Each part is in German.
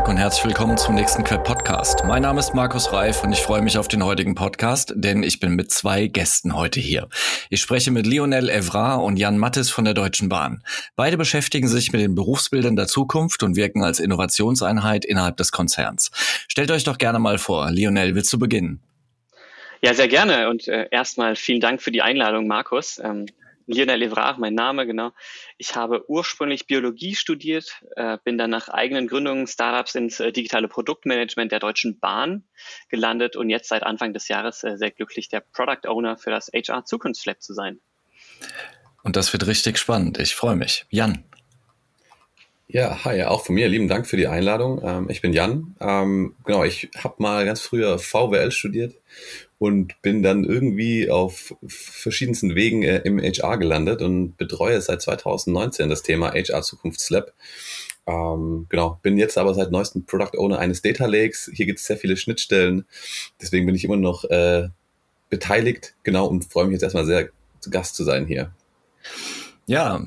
Tag und herzlich willkommen zum nächsten Queb Podcast. Mein Name ist Markus Reif und ich freue mich auf den heutigen Podcast, denn ich bin mit zwei Gästen heute hier. Ich spreche mit Lionel Evrard und Jan Mattes von der Deutschen Bahn. Beide beschäftigen sich mit den Berufsbildern der Zukunft und wirken als Innovationseinheit innerhalb des Konzerns. Stellt euch doch gerne mal vor. Lionel, willst du beginnen? Ja, sehr gerne und erstmal vielen Dank für die Einladung, Markus. Lionel Evrard, mein Name, genau. Ich habe ursprünglich Biologie studiert, bin dann nach eigenen Gründungen, Startups ins digitale Produktmanagement der Deutschen Bahn gelandet und jetzt seit Anfang des Jahres sehr glücklich, der Product Owner für das HR-Zukunftslab zu sein. Und das wird richtig spannend. Ich freue mich. Jan. Ja, hi, auch von mir. Lieben Dank für die Einladung. Ich bin Jan. Genau, ich habe mal ganz früher VWL studiert und bin dann irgendwie auf verschiedensten Wegen im HR gelandet und betreue seit 2019 das Thema HR-Zukunftslab. Genau, bin jetzt aber seit neuestem Product Owner eines Data Lakes. Hier gibt es sehr viele Schnittstellen, deswegen bin ich immer noch beteiligt. Genau, und freue mich jetzt erstmal sehr, zu Gast zu sein hier. Ja,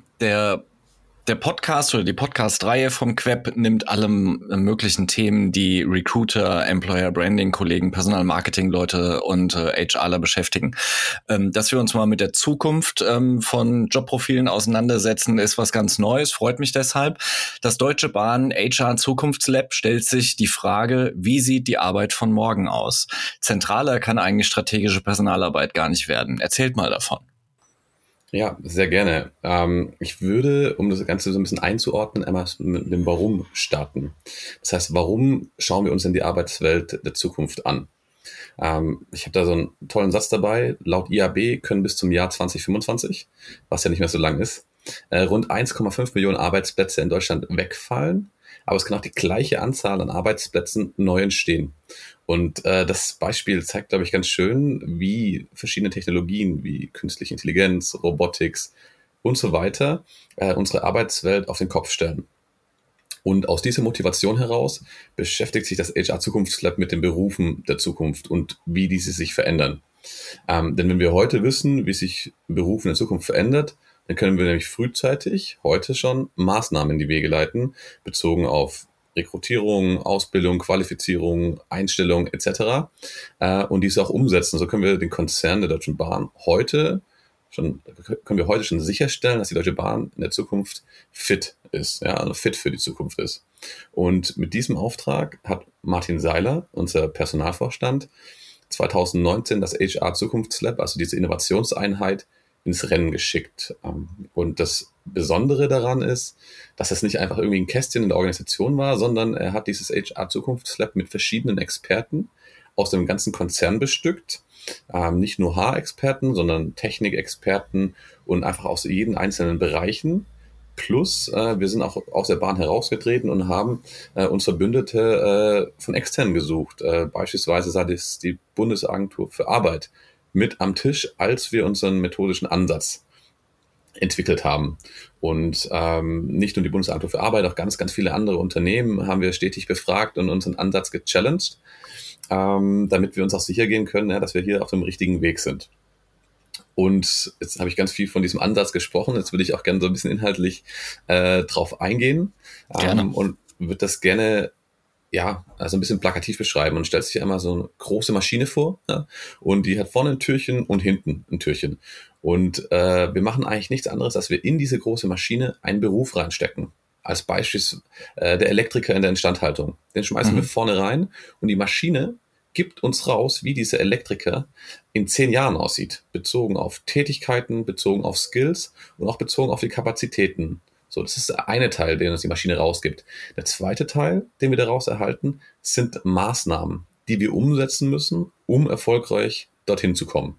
der Podcast oder die Podcast-Reihe vom Queb nimmt alle möglichen Themen, die Recruiter, Employer Branding, Kollegen, Personalmarketing-Leute und HRler beschäftigen. Dass wir uns mal mit der Zukunft von Jobprofilen auseinandersetzen, ist was ganz Neues, freut mich deshalb. Das Deutsche Bahn HR-Zukunftslab stellt sich die Frage, wie sieht die Arbeit von morgen aus? Zentraler kann eigentlich strategische Personalarbeit gar nicht werden. Erzählt mal davon. Ja, sehr gerne. Ich würde, um das Ganze so ein bisschen einzuordnen, einmal mit dem Warum starten. Das heißt, warum schauen wir uns denn die Arbeitswelt der Zukunft an? Ich habe da so einen tollen Satz dabei. Laut IAB können bis zum Jahr 2025, was ja nicht mehr so lang ist, rund 1,5 Millionen Arbeitsplätze in Deutschland wegfallen. Aber es kann auch die gleiche Anzahl an Arbeitsplätzen neu entstehen. Und das Beispiel zeigt, glaube ich, ganz schön, wie verschiedene Technologien wie künstliche Intelligenz, Robotics und so weiter unsere Arbeitswelt auf den Kopf stellen. Und aus dieser Motivation heraus beschäftigt sich das HR-Zukunftslab mit den Berufen der Zukunft und wie diese sich verändern. Denn wenn wir heute wissen, wie sich Berufe in der Zukunft verändert, dann können wir nämlich frühzeitig, heute schon, Maßnahmen in die Wege leiten, bezogen auf Rekrutierung, Ausbildung, Qualifizierung, Einstellung etc. Und diese auch umsetzen. So können wir den Konzern der Deutschen Bahn heute schon sicherstellen, dass die Deutsche Bahn in der Zukunft fit ist, ja, also fit für die Zukunft ist. Und mit diesem Auftrag hat Martin Seiler, unser Personalvorstand, 2019 das HR-Zukunftslab, also diese Innovationseinheit, ins Rennen geschickt. Und das Besondere daran ist, dass es nicht einfach irgendwie ein Kästchen in der Organisation war, sondern er hat dieses HR-Zukunftslab mit verschiedenen Experten aus dem ganzen Konzern bestückt. Nicht nur HR-Experten, sondern Technikexperten und einfach aus jeden einzelnen Bereichen. Plus, wir sind auch aus der Bahn herausgetreten und haben uns Verbündete von externen gesucht. Beispielsweise sei das die Bundesagentur für Arbeit mit am Tisch, als wir unseren methodischen Ansatz entwickelt haben. Und nicht nur die Bundesagentur für Arbeit, auch ganz, ganz viele andere Unternehmen haben wir stetig befragt und unseren Ansatz gechallenged, damit wir uns auch sicher gehen können, ja, dass wir hier auf dem richtigen Weg sind. Und jetzt habe ich ganz viel von diesem Ansatz gesprochen. Jetzt würde ich auch gerne so ein bisschen inhaltlich drauf eingehen. Gerne. Und würde das gerne ein bisschen plakativ beschreiben und stellt sich einmal so eine große Maschine vor, ja? Und die hat vorne ein Türchen und hinten ein Türchen. Und wir machen eigentlich nichts anderes, als wir in diese große Maschine einen Beruf reinstecken. Als Beispiel der Elektriker in der Instandhaltung. Den schmeißen wir vorne rein und die Maschine gibt uns raus, wie dieser Elektriker in 10 Jahren aussieht. Bezogen auf Tätigkeiten, bezogen auf Skills und auch bezogen auf die Kapazitäten. So, das ist der eine Teil, den uns die Maschine rausgibt. Der zweite Teil, den wir daraus erhalten, sind Maßnahmen, die wir umsetzen müssen, um erfolgreich dorthin zu kommen.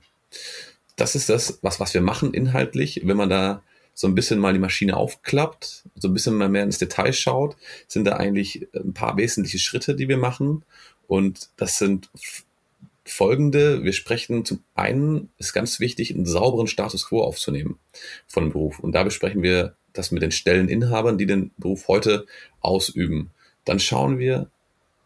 Das ist das, was wir machen inhaltlich. Wenn man da so ein bisschen mal die Maschine aufklappt, so ein bisschen mal mehr ins Detail schaut, sind da eigentlich ein paar wesentliche Schritte, die wir machen. Und das sind folgende: Wir sprechen zum einen, ist ganz wichtig, einen sauberen Status quo aufzunehmen von dem Beruf. Und da besprechen wir das mit den Stelleninhabern, die den Beruf heute ausüben. Dann schauen wir,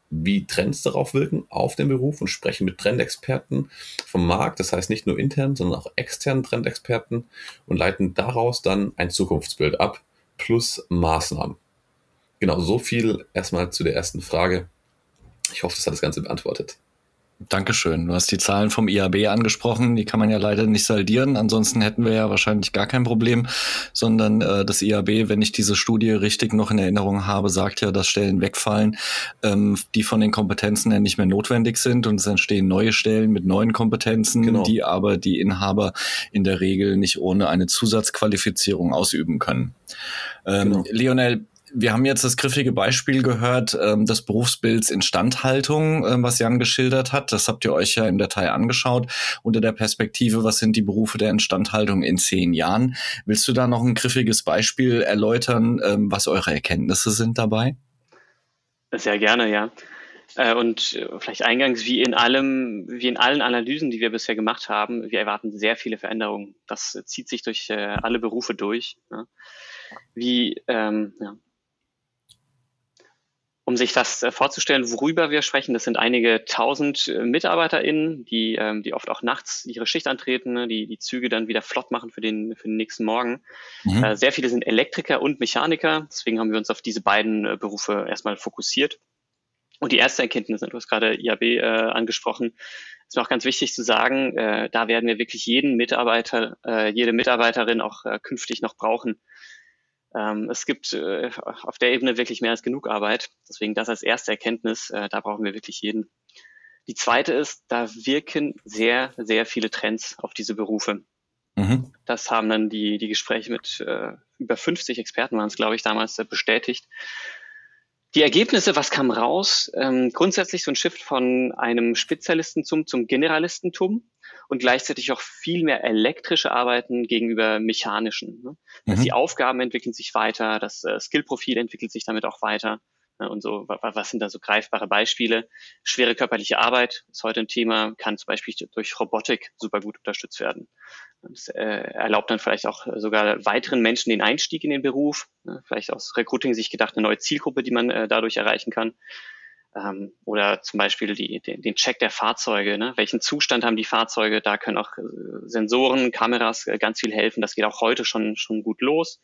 wie Trends darauf wirken, auf den Beruf, und sprechen mit Trendexperten vom Markt. Das heißt nicht nur intern, sondern auch externen Trendexperten, und leiten daraus dann ein Zukunftsbild ab plus Maßnahmen. Genau, so viel erstmal zu der ersten Frage. Ich hoffe, das hat das Ganze beantwortet. Dankeschön. Du hast die Zahlen vom IAB angesprochen, die kann man ja leider nicht saldieren, ansonsten hätten wir ja wahrscheinlich gar kein Problem, sondern das IAB, wenn ich diese Studie richtig noch in Erinnerung habe, sagt ja, dass Stellen wegfallen, die von den Kompetenzen her nicht mehr notwendig sind, und es entstehen neue Stellen mit neuen Kompetenzen, genau, die aber die Inhaber in der Regel nicht ohne eine Zusatzqualifizierung ausüben können. Genau. Lionel, wir haben jetzt das griffige Beispiel gehört, des Berufsbilds Instandhaltung, was Jan geschildert hat. Das habt ihr euch ja im Detail angeschaut. Unter der Perspektive, was sind die Berufe der Instandhaltung in 10 Jahren? Willst du da noch ein griffiges Beispiel erläutern, was eure Erkenntnisse sind dabei? Sehr gerne, ja. Und vielleicht eingangs, wie in allen Analysen, die wir bisher gemacht haben, wir erwarten sehr viele Veränderungen. Das zieht sich durch alle Berufe durch. Ja. Um sich das vorzustellen, worüber wir sprechen, das sind einige 1000 MitarbeiterInnen, die oft auch nachts ihre Schicht antreten, ne, die Züge dann wieder flott machen für den nächsten Morgen. Mhm. Sehr viele sind Elektriker und Mechaniker, deswegen haben wir uns auf diese beiden Berufe erstmal fokussiert. Und die erste Erkenntnis, du hast gerade IAB angesprochen, ist mir auch ganz wichtig zu sagen, da werden wir wirklich jeden Mitarbeiter, jede Mitarbeiterin auch künftig noch brauchen. Es gibt auf der Ebene wirklich mehr als genug Arbeit. Deswegen das als erste Erkenntnis, da brauchen wir wirklich jeden. Die zweite ist, da wirken sehr, sehr viele Trends auf diese Berufe. Mhm. Das haben dann die Gespräche mit über 50 Experten, waren es glaube ich damals, bestätigt. Die Ergebnisse, was kam raus? Grundsätzlich so ein Shift von einem Spezialistentum zum Generalistentum und gleichzeitig auch viel mehr elektrische Arbeiten gegenüber mechanischen. Ne? Also die Aufgaben entwickeln sich weiter, das Skillprofil entwickelt sich damit auch weiter. Ne? Und so, was sind da so greifbare Beispiele? Schwere körperliche Arbeit ist heute ein Thema, kann zum Beispiel durch Robotik super gut unterstützt werden. Das erlaubt dann vielleicht auch sogar weiteren Menschen den Einstieg in den Beruf, vielleicht aus Recruiting sich gedacht, eine neue Zielgruppe, die man dadurch erreichen kann. Oder zum Beispiel den Check der Fahrzeuge, ne? Welchen Zustand haben die Fahrzeuge, da können auch Sensoren, Kameras ganz viel helfen, das geht auch heute schon gut los.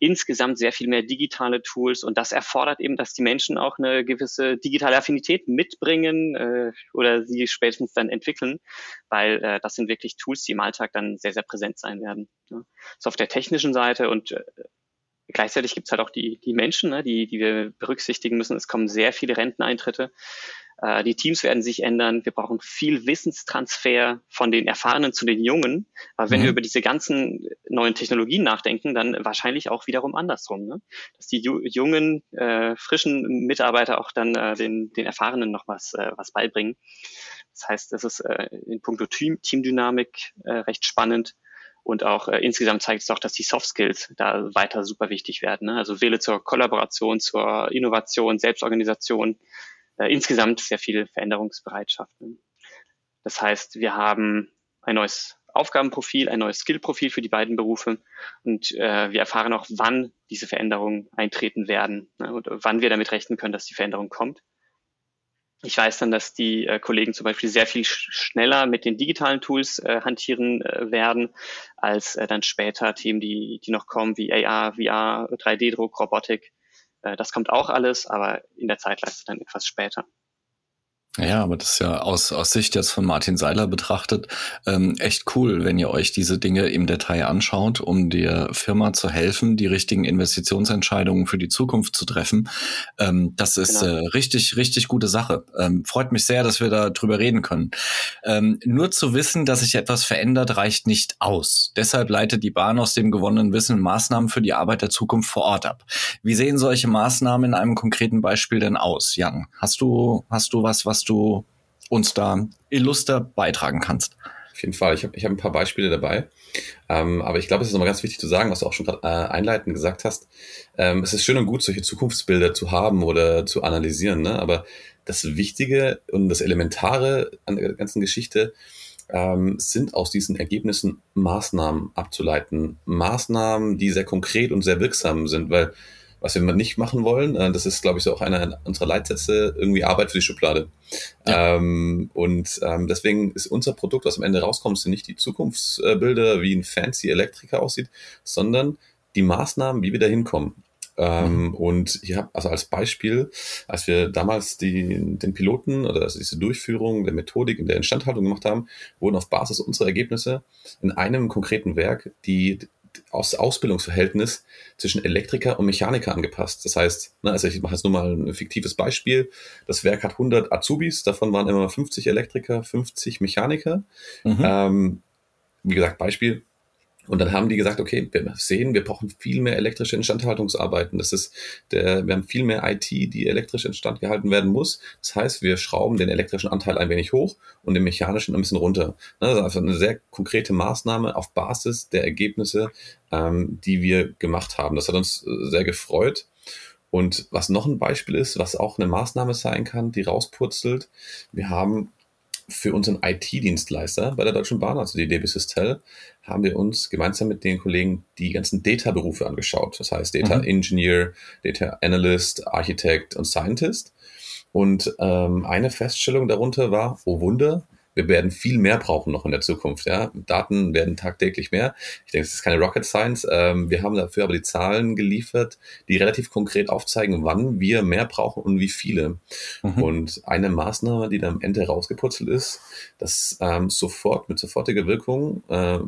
Insgesamt sehr viel mehr digitale Tools, und das erfordert eben, dass die Menschen auch eine gewisse digitale Affinität mitbringen oder sie spätestens dann entwickeln, weil das sind wirklich Tools, die im Alltag dann sehr, sehr präsent sein werden. Ne? So auf der technischen Seite, und gleichzeitig gibt es halt auch die Menschen, ne? die wir berücksichtigen müssen. Es kommen sehr viele Renteneintritte, die Teams werden sich ändern, wir brauchen viel Wissenstransfer von den Erfahrenen zu den Jungen, aber wenn wir über diese ganzen neuen Technologien nachdenken, dann wahrscheinlich auch wiederum andersrum, ne? Dass die jungen, frischen Mitarbeiter auch dann den Erfahrenen noch was beibringen. Das heißt, das ist in puncto Teamdynamik recht spannend, und auch insgesamt zeigt es auch, dass die Soft Skills da weiter super wichtig werden, ne? Also Wille zur Kollaboration, zur Innovation, Selbstorganisation, insgesamt sehr viel Veränderungsbereitschaft. Das heißt, wir haben ein neues Aufgabenprofil, ein neues Skillprofil für die beiden Berufe, und wir erfahren auch, wann diese Veränderungen eintreten werden, ne, und wann wir damit rechnen können, dass die Veränderung kommt. Ich weiß dann, dass die Kollegen zum Beispiel sehr viel schneller mit den digitalen Tools hantieren werden, als dann später Themen, die noch kommen, wie AR, VR, 3D-Druck, Robotik. Das kommt auch alles, aber in der Zeitleiste dann etwas später. Ja, aber das ist ja aus Sicht jetzt von Martin Seiler betrachtet echt cool, wenn ihr euch diese Dinge im Detail anschaut, um der Firma zu helfen, die richtigen Investitionsentscheidungen für die Zukunft zu treffen. Das ist richtig, richtig gute Sache. Freut mich sehr, dass wir da drüber reden können. Nur zu wissen, dass sich etwas verändert, reicht nicht aus. Deshalb leitet die Bahn aus dem gewonnenen Wissen Maßnahmen für die Arbeit der Zukunft vor Ort ab. Wie sehen solche Maßnahmen in einem konkreten Beispiel denn aus? Jan, hast du was du uns da illuster beitragen kannst? Auf jeden Fall. Ich hab ein paar Beispiele dabei. Aber ich glaube, es ist nochmal ganz wichtig zu sagen, was du auch schon gerade einleitend gesagt hast. Es ist schön und gut, solche Zukunftsbilder zu haben oder zu analysieren, ne? Aber das Wichtige und das Elementare an der ganzen Geschichte sind aus diesen Ergebnissen Maßnahmen abzuleiten. Maßnahmen, die sehr konkret und sehr wirksam sind, weil was wir nicht machen wollen, das ist, glaube ich, so auch einer unserer Leitsätze, irgendwie Arbeit für die Schublade. Ja. Und deswegen ist unser Produkt, was am Ende rauskommt, sind nicht die Zukunftsbilder, wie ein fancy Elektriker aussieht, sondern die Maßnahmen, wie wir da hinkommen. Und ich habe also als Beispiel, als wir damals den Piloten oder also diese Durchführung der Methodik in der Instandhaltung gemacht haben, wurden auf Basis unserer Ergebnisse in einem konkreten Werk das Ausbildungsverhältnis zwischen Elektriker und Mechaniker angepasst. Das heißt, also ich mache jetzt nur mal ein fiktives Beispiel. Das Werk hat 100 Azubis, davon waren immer 50 Elektriker, 50 Mechaniker. Mhm. Wie gesagt, Beispiel. Und dann haben die gesagt, okay, wir sehen, wir brauchen viel mehr elektrische Instandhaltungsarbeiten. Wir haben viel mehr IT, die elektrisch instand gehalten werden muss. Das heißt, wir schrauben den elektrischen Anteil ein wenig hoch und den mechanischen ein bisschen runter. Das ist also eine sehr konkrete Maßnahme auf Basis der Ergebnisse, die wir gemacht haben. Das hat uns sehr gefreut. Und was noch ein Beispiel ist, was auch eine Maßnahme sein kann, die rauspurzelt, wir haben für unseren IT-Dienstleister bei der Deutschen Bahn, also die DB Systel, haben wir uns gemeinsam mit den Kollegen die ganzen Data-Berufe angeschaut. Das heißt Data Engineer, Data Analyst, Architect und Scientist. Und eine Feststellung darunter war, oh Wunder, wir werden viel mehr brauchen noch in der Zukunft. Ja? Daten werden tagtäglich mehr. Ich denke, das ist keine Rocket Science. Wir haben dafür aber die Zahlen geliefert, die relativ konkret aufzeigen, wann wir mehr brauchen und wie viele. Mhm. Und eine Maßnahme, die dann am Ende rausgeputzelt ist, dass mit sofortiger Wirkung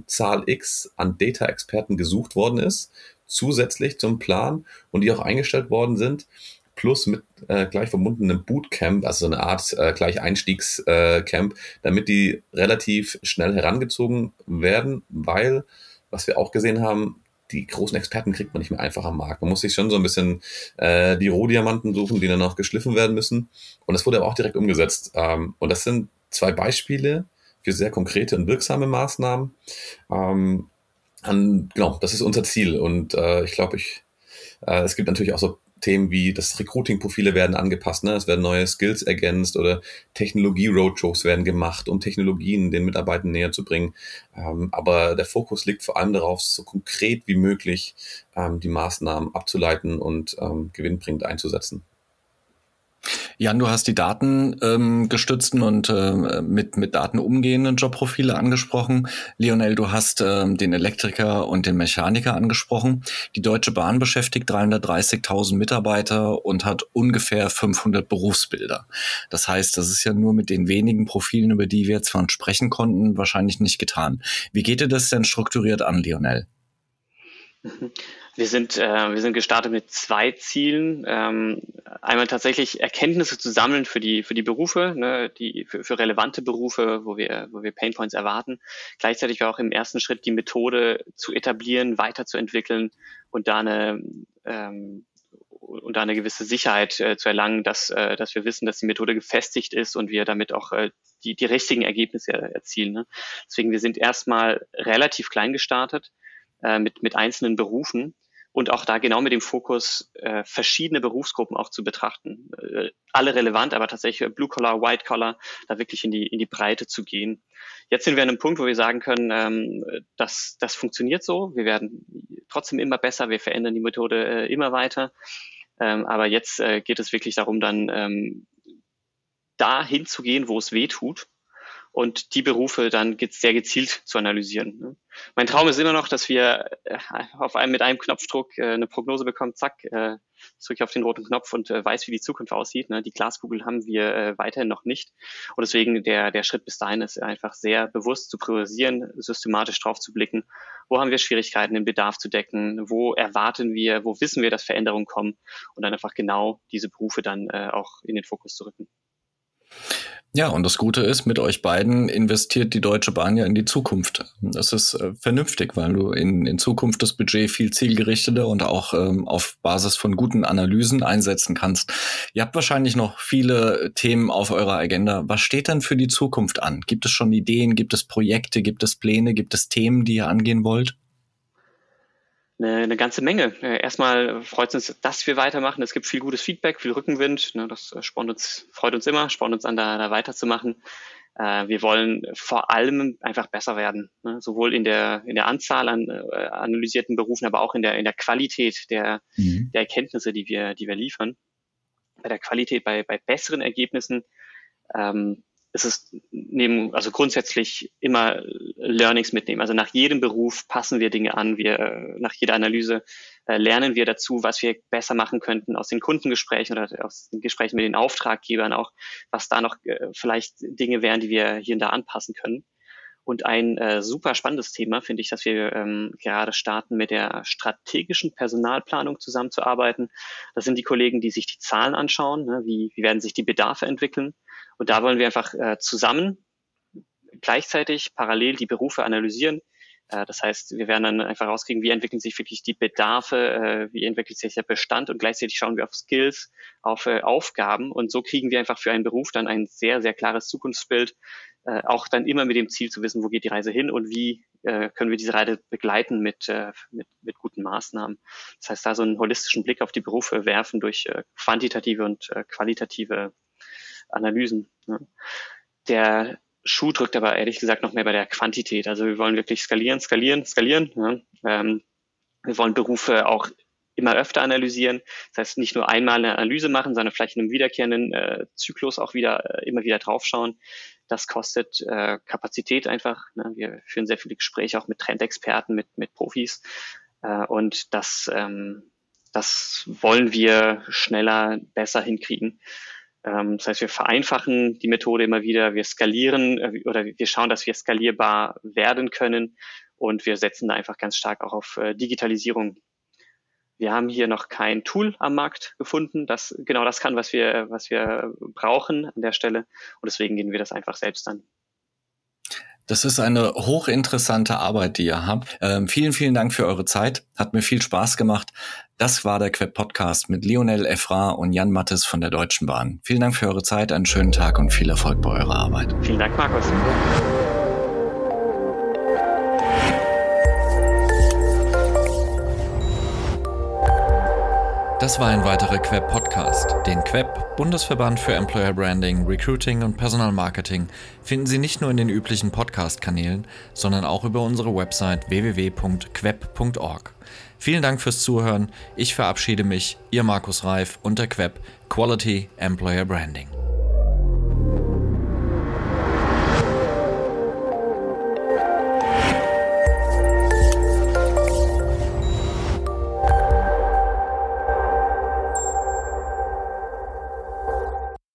Zahl X an Data-Experten gesucht worden ist, zusätzlich zum Plan und die auch eingestellt worden sind, plus mit gleich verbundenem Bootcamp, also so eine Art gleich Einstiegscamp, damit die relativ schnell herangezogen werden, weil, was wir auch gesehen haben, die großen Experten kriegt man nicht mehr einfach am Markt. Man muss sich schon so ein bisschen die Rohdiamanten suchen, die dann noch geschliffen werden müssen. Und das wurde aber auch direkt umgesetzt. Und das sind 2 Beispiele für sehr konkrete und wirksame Maßnahmen. Das ist unser Ziel. Und ich glaube, es gibt natürlich auch so Themen wie das Recruiting-Profile werden angepasst, ne? Es werden neue Skills ergänzt oder Technologie-Roadshows werden gemacht, um Technologien den Mitarbeitern näher zu bringen. Aber der Fokus liegt vor allem darauf, so konkret wie möglich die Maßnahmen abzuleiten und gewinnbringend einzusetzen. Jan, du hast die datengestützten und mit Daten umgehenden Jobprofile angesprochen. Lionel, du hast den Elektriker und den Mechaniker angesprochen. Die Deutsche Bahn beschäftigt 330.000 Mitarbeiter und hat ungefähr 500 Berufsbilder. Das heißt, das ist ja nur mit den wenigen Profilen, über die wir jetzt von sprechen konnten, wahrscheinlich nicht getan. Wie geht ihr das denn strukturiert an, Lionel? Wir sind gestartet mit 2 Zielen. Einmal tatsächlich Erkenntnisse zu sammeln für die Berufe, ne, für relevante Berufe, wo wir Painpoints erwarten. Gleichzeitig war auch im ersten Schritt die Methode zu etablieren, weiterzuentwickeln und da eine gewisse Sicherheit zu erlangen, dass wir wissen, dass die Methode gefestigt ist und wir damit auch die richtigen Ergebnisse erzielen. Ne. Deswegen, wir sind erstmal relativ klein gestartet mit einzelnen Berufen. Und auch da genau mit dem Fokus, verschiedene Berufsgruppen auch zu betrachten. Alle relevant, aber tatsächlich Blue Collar, White Collar, da wirklich in die Breite zu gehen. Jetzt sind wir an einem Punkt, wo wir sagen können, das funktioniert so. Wir werden trotzdem immer besser, wir verändern die Methode immer weiter. Aber jetzt geht es wirklich darum, dann da hinzugehen, wo es weh tut. Und die Berufe dann sehr gezielt zu analysieren. Mein Traum ist immer noch, dass wir mit einem Knopfdruck eine Prognose bekommen, zack, drücke ich auf den roten Knopf und weiß, wie die Zukunft aussieht. Die Glaskugel haben wir weiterhin noch nicht. Und deswegen der Schritt bis dahin ist einfach sehr bewusst zu priorisieren, systematisch drauf zu blicken. Wo haben wir Schwierigkeiten, den Bedarf zu decken? Wo wissen wir, dass Veränderungen kommen? Und dann einfach genau diese Berufe dann auch in den Fokus zu rücken. Ja, und das Gute ist, mit euch beiden investiert die Deutsche Bahn ja in die Zukunft. Das ist vernünftig, weil du in Zukunft das Budget viel zielgerichteter und auch auf Basis von guten Analysen einsetzen kannst. Ihr habt wahrscheinlich noch viele Themen auf eurer Agenda. Was steht denn für die Zukunft an? Gibt es schon Ideen? Gibt es Projekte? Gibt es Pläne? Gibt es Themen, die ihr angehen wollt? Eine ganze Menge. Erstmal freut es uns, dass wir weitermachen. Es gibt viel gutes Feedback, viel Rückenwind. Das freut uns immer, spornt uns an, da weiterzumachen. Wir wollen vor allem einfach besser werden. Sowohl in der Anzahl an analysierten Berufen, aber auch in der Qualität der Erkenntnisse, die wir liefern. Bei der Qualität, bei besseren Ergebnissen es ist grundsätzlich immer Learnings mitnehmen. Also nach jedem Beruf passen wir Dinge an. Nach jeder Analyse lernen wir dazu, was wir besser machen könnten aus den Kundengesprächen oder aus den Gesprächen mit den Auftraggebern auch, was da noch vielleicht Dinge wären, die wir hier und da anpassen können. Und ein super spannendes Thema finde ich, dass wir gerade starten, mit der strategischen Personalplanung zusammenzuarbeiten. Das sind die Kollegen, die sich die Zahlen anschauen, ne? Wie werden sich die Bedarfe entwickeln. Und da wollen wir einfach zusammen gleichzeitig parallel die Berufe analysieren. Das heißt, wir werden dann einfach rauskriegen, wie entwickeln sich wirklich die Bedarfe, wie entwickelt sich der Bestand, und gleichzeitig schauen wir auf Skills, auf Aufgaben, und so kriegen wir einfach für einen Beruf dann ein sehr, sehr klares Zukunftsbild, auch dann immer mit dem Ziel zu wissen, wo geht die Reise hin und wie können wir diese Reise begleiten mit guten Maßnahmen. Das heißt, da so einen holistischen Blick auf die Berufe werfen durch quantitative und qualitative Analysen. Ne? Der Schuh drückt aber ehrlich gesagt noch mehr bei der Quantität. Also wir wollen wirklich skalieren. Ne? Wir wollen Berufe auch immer öfter analysieren. Das heißt, nicht nur einmal eine Analyse machen, sondern vielleicht in einem wiederkehrenden Zyklus auch immer wieder draufschauen. Das kostet Kapazität einfach. Ne? Wir führen sehr viele Gespräche auch mit Trendexperten, mit Profis. Und das wollen wir schneller, besser hinkriegen. Das heißt, wir vereinfachen die Methode immer wieder, wir skalieren oder wir schauen, dass wir skalierbar werden können, und wir setzen da einfach ganz stark auch auf Digitalisierung. Wir haben hier noch kein Tool am Markt gefunden, das genau das kann, was wir brauchen an der Stelle, und deswegen gehen wir das einfach selbst an. Das ist eine hochinteressante Arbeit, die ihr habt. Vielen, vielen Dank für eure Zeit. Hat mir viel Spaß gemacht. Das war der Queb Podcast mit Lionel Evrard und Jan Mattes von der Deutschen Bahn. Vielen Dank für eure Zeit, einen schönen Tag und viel Erfolg bei eurer Arbeit. Vielen Dank, Markus. Das war ein weiterer Queb Podcast. Den Queb, Bundesverband für Employer Branding, Recruiting und Personalmarketing, finden Sie nicht nur in den üblichen Podcast-Kanälen, sondern auch über unsere Website www.queb.org. Vielen Dank fürs Zuhören. Ich verabschiede mich, Ihr Markus Reif und der Queb Quality Employer Branding.